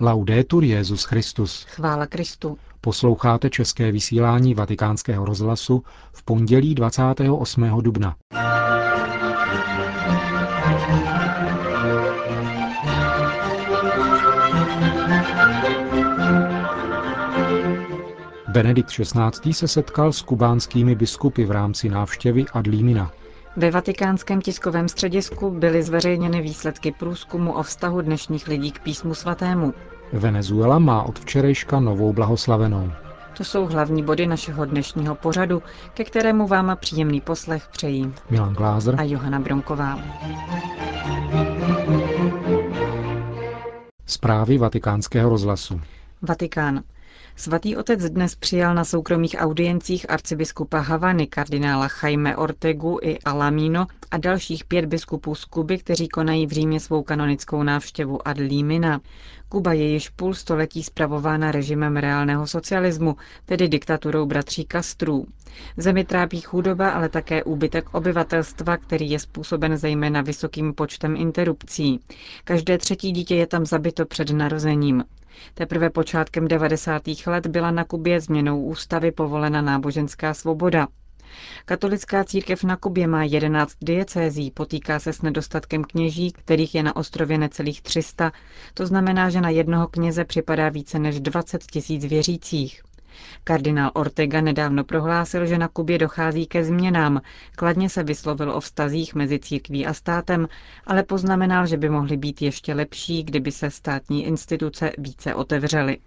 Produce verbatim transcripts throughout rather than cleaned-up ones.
Laudetur Jesus Christus. Chvála Kristu. Posloucháte české vysílání Vatikánského rozhlasu v pondělí dvacátého osmého dubna. Benedikt šestnáctý se setkal s kubánskými biskupy v rámci návštěvy Adlímina. Ve vatikánském tiskovém středisku byly zveřejněny výsledky průzkumu o vztahu dnešních lidí k písmu svatému. Venezuela má od včerejška novou blahoslavenou. To jsou hlavní body našeho dnešního pořadu, ke kterému vám příjemný poslech přejí Milan Glázer a Johana Bromková. Zprávy vatikánského rozhlasu. Vatikán. Svatý otec dnes přijal na soukromých audiencích arcibiskupa Havany, kardinála Jaime Ortegu i Alamino a dalších pět biskupů z Kuby, kteří konají v Římě svou kanonickou návštěvu ad limina. Kuba je již půl století spravována režimem reálného socialismu, tedy diktaturou bratří Castrů. Zemi trápí chudoba, ale také úbytek obyvatelstva, který je způsoben zejména vysokým počtem interrupcí. Každé třetí dítě je tam zabito před narozením. Teprve počátkem devadesátých let byla na Kubě změnou ústavy povolena náboženská svoboda. Katolická církev na Kubě má jedenáct diecézí, potýká se s nedostatkem kněží, kterých je na ostrově necelých tři sta, to znamená, že na jednoho kněze připadá více než dvacet tisíc věřících. Kardinál Ortega nedávno prohlásil, že na Kubě dochází ke změnám, kladně se vyslovil o vztazích mezi církví a státem, ale poznamenal, že by mohly být ještě lepší, kdyby se státní instituce více otevřely.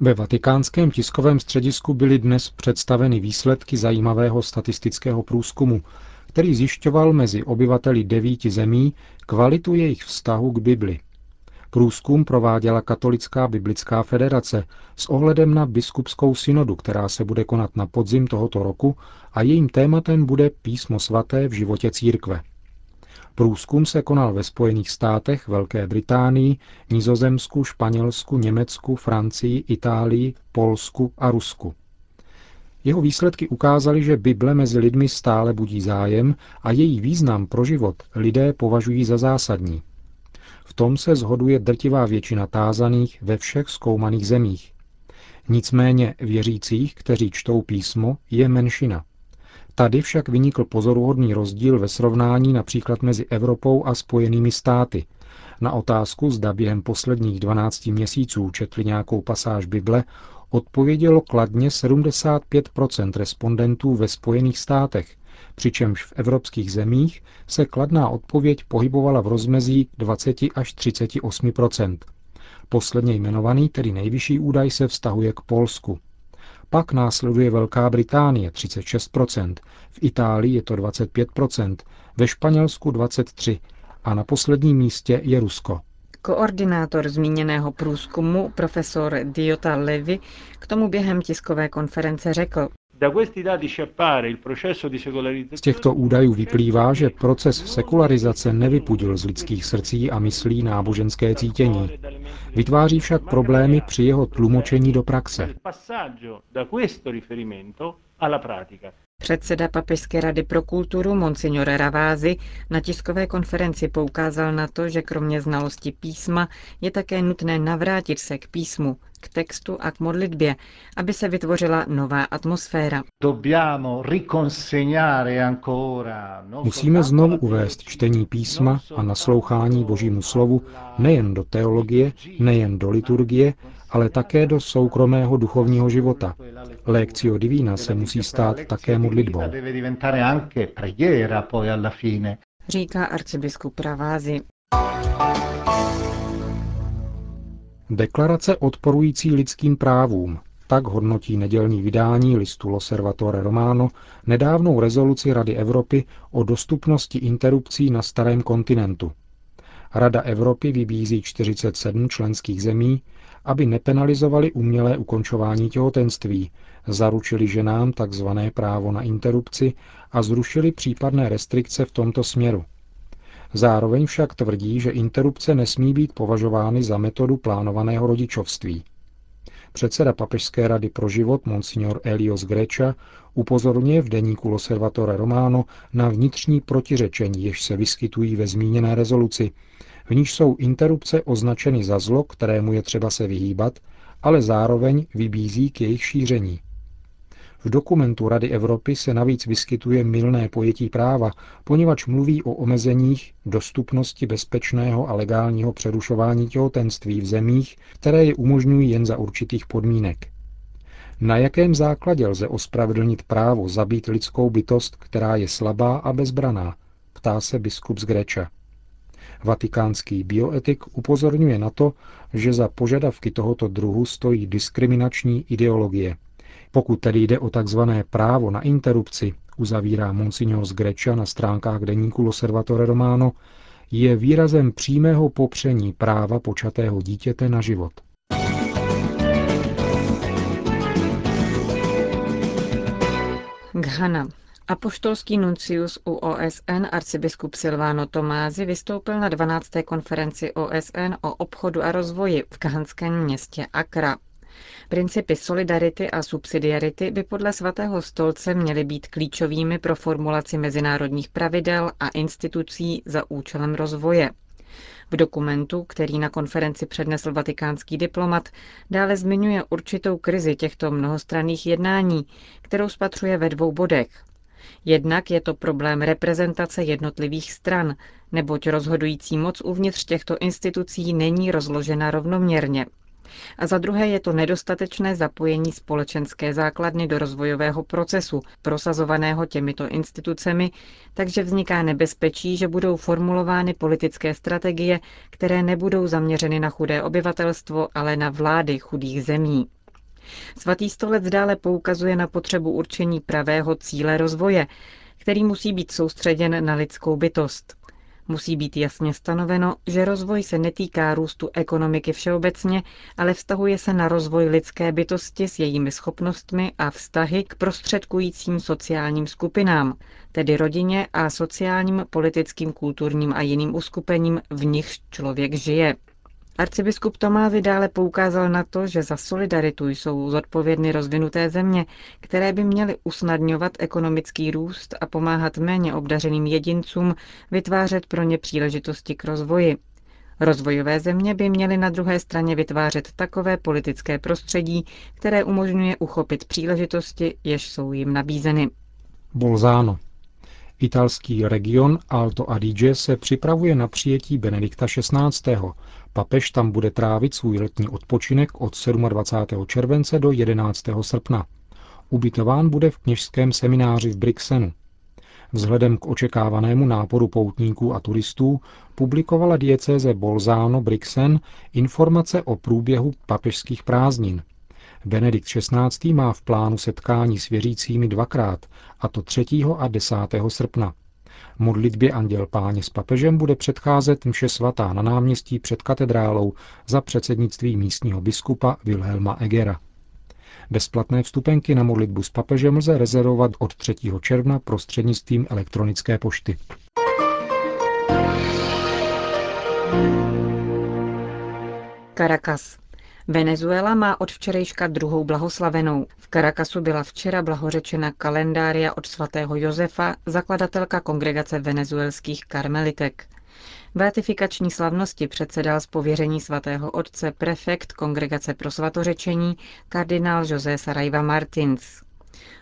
Ve vatikánském tiskovém středisku byly dnes představeny výsledky zajímavého statistického průzkumu, který zjišťoval mezi obyvateli devíti zemí kvalitu jejich vztahu k Bibli. Průzkum prováděla Katolická biblická federace s ohledem na biskupskou synodu, která se bude konat na podzim tohoto roku a jejím tématem bude Písmo svaté v životě církve. Průzkum se konal ve Spojených státech, Velké Británii, Nizozemsku, Španělsku, Německu, Francii, Itálii, Polsku a Rusku. Jeho výsledky ukázaly, že Bible mezi lidmi stále budí zájem a její význam pro život lidé považují za zásadní. V tom se shoduje drtivá většina tázaných ve všech zkoumaných zemích. Nicméně věřících, kteří čtou písmo, je menšina. Tady však vynikl pozoruhodný rozdíl ve srovnání například mezi Evropou a Spojenými státy. Na otázku, zda během posledních dvanácti měsíců četli nějakou pasáž Bible, odpovědělo kladně sedmdesát pět procent respondentů ve Spojených státech, přičemž v evropských zemích se kladná odpověď pohybovala v rozmezí dvacet až třicet osm procent. Posledně jmenovaný, tedy nejvyšší údaj, se vztahuje k Polsku. Pak následuje Velká Británie třicet šest procent, v Itálii je to dvacet pět procent, ve Španělsku dvacet tři procent a na posledním místě je Rusko. Koordinátor zmíněného průzkumu, profesor Diotallevi, k tomu během tiskové konference řekl: Z těchto údajů vyplývá, že proces sekularizace nevypudil z lidských srdcí a myslí náboženské cítění. Vytváří však problémy při jeho tlumočení do praxe. Předseda Papežské rady pro kulturu Monsignor Ravasi na tiskové konferenci poukázal na to, že kromě znalosti písma je také nutné navrátit se k písmu, k textu a k modlitbě, aby se vytvořila nová atmosféra. Musíme znovu uvést čtení písma a naslouchání Božímu slovu nejen do teologie, nejen do liturgie, ale také do soukromého duchovního života. Lectio divina se musí stát také modlitbou, říká arcibiskup Ravasi. Deklarace odporující lidským právům. Tak hodnotí nedělní vydání listu L'Osservatore Romano nedávnou rezoluci Rady Evropy o dostupnosti interrupcí na starém kontinentu. Rada Evropy vybízí čtyřicet sedm členských zemí, aby nepenalizovali umělé ukončování těhotenství, zaručili ženám tzv. Právo na interrupci a zrušili případné restrikce v tomto směru. Zároveň však tvrdí, že interrupce nesmí být považovány za metodu plánovaného rodičovství. Předseda Papežské rady pro život Monsignor Elio Sgreccia upozorňuje v deníku L'Osservatore Romano na vnitřní protiřečení, jež se vyskytují ve zmíněné rezoluci, v níž jsou interrupce označeny za zlo, kterému je třeba se vyhýbat, ale zároveň vybízí k jejich šíření. V dokumentu Rady Evropy se navíc vyskytuje mylné pojetí práva, poněvadž mluví o omezeních dostupnosti bezpečného a legálního přerušování těhotenství v zemích, které je umožňují jen za určitých podmínek. Na jakém základě lze ospravedlnit právo zabít lidskou bytost, která je slabá a bezbraná, ptá se biskup Sgreccia. Vatikánský bioetik upozorňuje na to, že za požadavky tohoto druhu stojí diskriminační ideologie. Pokud tedy jde o takzvané právo na interrupci, uzavírá monsignor Sgreccia na stránkách deníku L'Osservatore Romano, je výrazem přímého popření práva počatého dítěte na život. Ghana. Apoštolský nuncius u O S N arcibiskup Silvano Tomázi vystoupil na dvanácté konferenci O S N o obchodu a rozvoji v ghanském městě Accra. Principy solidarity a subsidiarity by podle Svatého stolce měly být klíčovými pro formulaci mezinárodních pravidel a institucí za účelem rozvoje. V dokumentu, který na konferenci přednesl vatikánský diplomat, dále zmiňuje určitou krizi těchto mnohostranných jednání, kterou spatřuje ve dvou bodech. Jednak je to problém reprezentace jednotlivých stran, neboť rozhodující moc uvnitř těchto institucí není rozložena rovnoměrně. A za druhé je to nedostatečné zapojení společenské základny do rozvojového procesu, prosazovaného těmito institucemi, takže vzniká nebezpečí, že budou formulovány politické strategie, které nebudou zaměřeny na chudé obyvatelstvo, ale na vlády chudých zemí. Svatý stolec dále poukazuje na potřebu určení pravého cíle rozvoje, který musí být soustředěn na lidskou bytost. Musí být jasně stanoveno, že rozvoj se netýká růstu ekonomiky všeobecně, ale vztahuje se na rozvoj lidské bytosti s jejími schopnostmi a vztahy k prostředkujícím sociálním skupinám, tedy rodině a sociálním, politickým, kulturním a jiným uskupením, v nichž člověk žije. Arcibiskup Tomázi dále poukázal na to, že za solidaritu jsou zodpovědny rozvinuté země, které by měly usnadňovat ekonomický růst a pomáhat méně obdařeným jedincům vytvářet pro ně příležitosti k rozvoji. Rozvojové země by měly na druhé straně vytvářet takové politické prostředí, které umožňuje uchopit příležitosti, jež jsou jim nabízeny. Bolzano. Italský region Alto Adige se připravuje na přijetí Benedikta šestnáctého. Papež tam bude trávit svůj letní odpočinek od dvacátého sedmého července do jedenáctého srpna. Ubytován bude v kněžském semináři v Brixenu. Vzhledem k očekávanému náporu poutníků a turistů publikovala diecéze Bolzano Brixen informace o průběhu papežských prázdnin. Benedikt šestnáctý. Má v plánu setkání s věřícími dvakrát, a to třetího a desátého srpna. Modlitbě Anděl Páně s papežem bude předcházet mše svatá na náměstí před katedrálou za předsednictví místního biskupa Wilhelma Egera. Bezplatné vstupenky na modlitbu s papežem lze rezervovat od třetího června prostřednictvím elektronické pošty. Caracas. Venezuela má od včerejška druhou blahoslavenou. V Caracasu byla včera blahořečena Calendaria od svatého Josefa, zakladatelka kongregace venezuelských karmelitek. Beatifikační slavnosti předsedal z pověření svatého otce prefekt kongregace pro svatořečení kardinál José Saraiva Martins.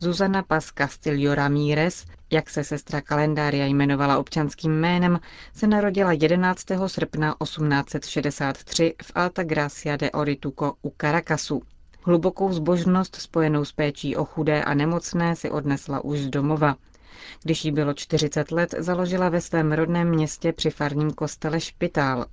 Zuzana Paz Castillo Ramírez, jak se sestra Calendaria jmenovala občanským jménem, se narodila jedenáctého srpna osmnáct set šedesát tři v Alta Gracia de Orituco u Caracasu. Hlubokou zbožnost spojenou s péčí o chudé a nemocné si odnesla už z domova. Když jí bylo čtyřicet let, založila ve svém rodném městě při farním kostele špitál.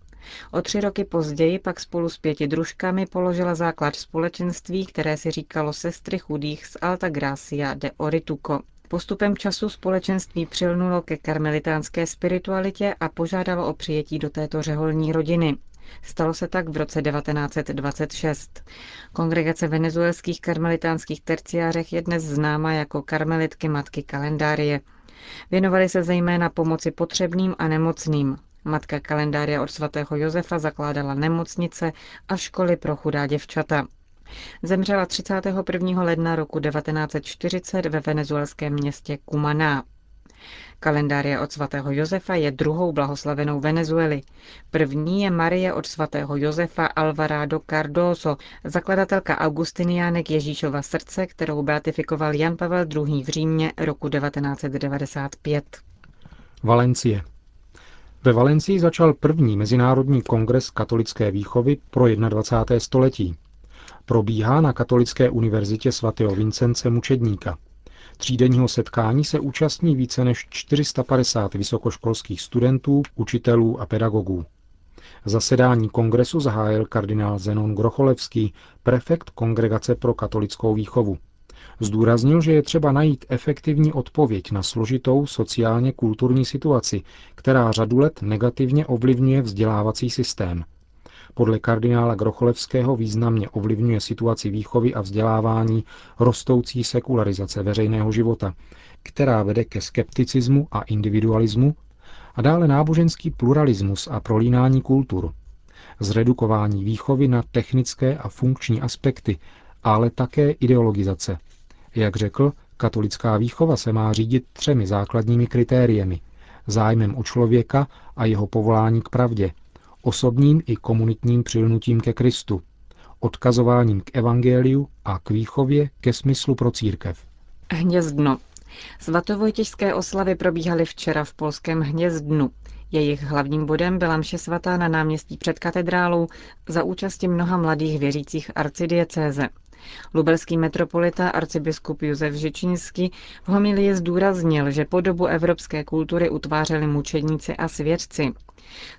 O tři roky později pak spolu s pěti družkami položila základ společenství, které si říkalo Sestry chudých z Alta Gracia de Orituco. Postupem času společenství přilnulo ke karmelitánské spiritualitě a požádalo o přijetí do této řeholní rodiny. Stalo se tak v roce devatenáct set dvacet šest. Kongregace venezuelských karmelitánských terciářech je dnes známa jako karmelitky matky Calendarie. Věnovaly se zejména pomoci potřebným a nemocným. Matka Calendaria od svatého Josefa zakládala nemocnice a školy pro chudá děvčata. Zemřela třicátého prvního ledna roku devatenáct set čtyřicet ve venezuelském městě Cumaná. Kalendária od svatého Josefa je druhou blahoslavenou Venezuely. První je Marie od sv. Josefa Alvarado Cardoso, zakladatelka augustiniánek Ježíšova srdce, kterou beatifikoval Jan Pavel druhý. v Římě roku devatenáct set devadesát pět. Valencie. Ve Valencii začal první mezinárodní kongres katolické výchovy pro dvacáté první století. Probíhá na Katolické univerzitě svatého Vincence Mučedníka. Třídenního setkání se účastní více než čtyři sta padesát vysokoškolských studentů, učitelů a pedagogů. Zasedání kongresu zahájil kardinál Zenon Grocholevský, prefekt Kongregace pro katolickou výchovu. Zdůraznil, že je třeba najít efektivní odpověď na složitou sociálně-kulturní situaci, která řadu let negativně ovlivňuje vzdělávací systém. Podle kardinála Grocholevského významně ovlivňuje situaci výchovy a vzdělávání rostoucí sekularizace veřejného života, která vede ke skepticismu a individualismu, a dále náboženský pluralismus a prolínání kultur, zredukování výchovy na technické a funkční aspekty, ale také ideologizace. Jak řekl, katolická výchova se má řídit třemi základními kritériemi: zájmem o člověka a jeho povolání k pravdě, osobním i komunitním přilnutím ke Kristu, odkazováním k evangeliu a k výchově ke smyslu pro církev. Hnězdno. Svatovojtěžské oslavy probíhaly včera v polském Hnězdnu. Jejich hlavním bodem byla mše svatá na náměstí před katedrálou za účasti mnoha mladých věřících arcidiecéze. Lubelský metropolita arcibiskup Józef Żychliński v homilii zdůraznil, že podobu evropské kultury utvářeli mučedníci a svědci.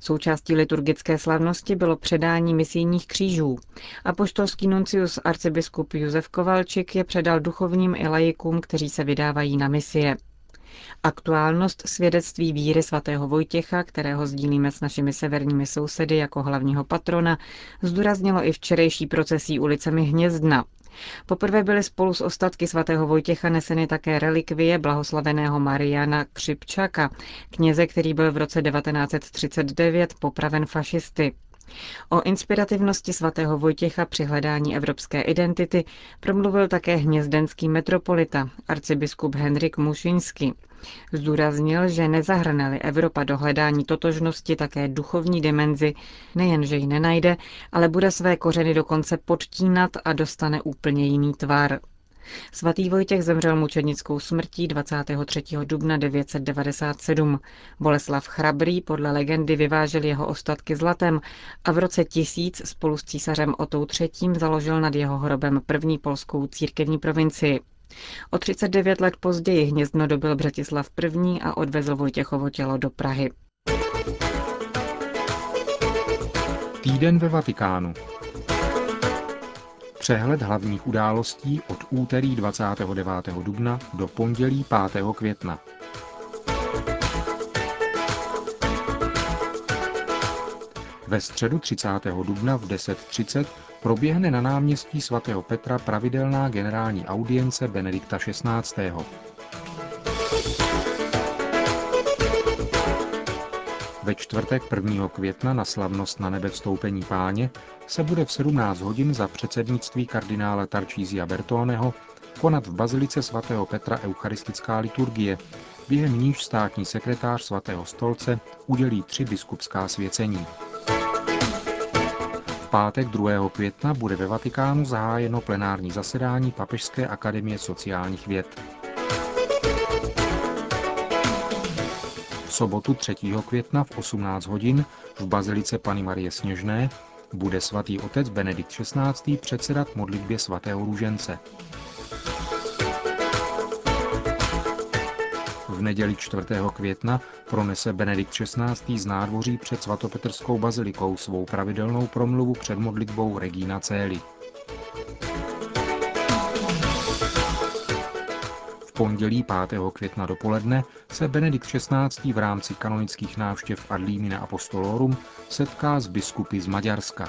Součástí liturgické slavnosti bylo předání misijních křížů. Apoštolský nuncius arcibiskup Josef Kovalčik je předal duchovním i laikům, kteří se vydávají na misie. Aktuálnost svědectví víry svatého Vojtěcha, kterého sdílíme s našimi severními sousedy jako hlavního patrona, zdůraznilo i včerejší procesí ulicemi Hnězdna. Poprvé byly spolu s ostatky svatého Vojtěcha neseny také relikvie blahoslaveného Mariana Křipčaka, kněze, který byl v roce devatenáct set třicet devět popraven fašisty. O inspirativnosti svatého Vojtěcha při hledání evropské identity promluvil také hnězdenský metropolita, arcibiskup Henrik Mušiňský. Zdůraznil, že nezahrne-li Evropa do hledání totožnosti také duchovní dimenzi, nejenže ji nenajde, ale bude své kořeny dokonce podtínat a dostane úplně jiný tvar. Svatý Vojtěch zemřel mučednickou smrtí dvacátého třetího dubna devatenáct set devadesát sedm. Boleslav Chrabrý podle legendy vyvážel jeho ostatky zlatem a v roce tisíc spolu s císařem Otou třetím založil nad jeho hrobem první polskou církevní provincii. O třicet devět let později Hnězdno dobyl Břetislav první a odvezl Vojtěchovo tělo do Prahy. Týden ve Vatikánu. Přehled hlavních událostí od úterý dvacátého devátého dubna do pondělí pátého května. Ve středu třicátého dubna v deset třicet proběhne na náměstí svatého Petra pravidelná generální audience Benedikta šestnáctého. Ve čtvrtek prvního května na slavnost na nebe vstoupení Páně se bude v sedmnáct hodin za předsednictví kardinála Tarcísia Bertoneho konat v bazilice svatého Petra eucharistická liturgie, během níž státní sekretář svatého stolce udělí tři biskupská svěcení. V pátek druhého května bude ve Vatikánu zahájeno plenární zasedání Papežské akademie sociálních věd. V sobotu třetího května v osmnáct hodin v bazilice Panny Marie Sněžné bude svatý otec Benedikt šestnáctý. předsedat modlitbě svatého růžence. V neděli čtvrtého května pronese Benedikt šestnáctý. z nádvoří před svatopetrskou bazilikou svou pravidelnou promluvu před modlitbou Regina Celi. V pondělí pátého května dopoledne se Benedikt šestnáctý. v rámci kanonických návštěv Ad Limina Apostolorum setká s biskupy z Maďarska.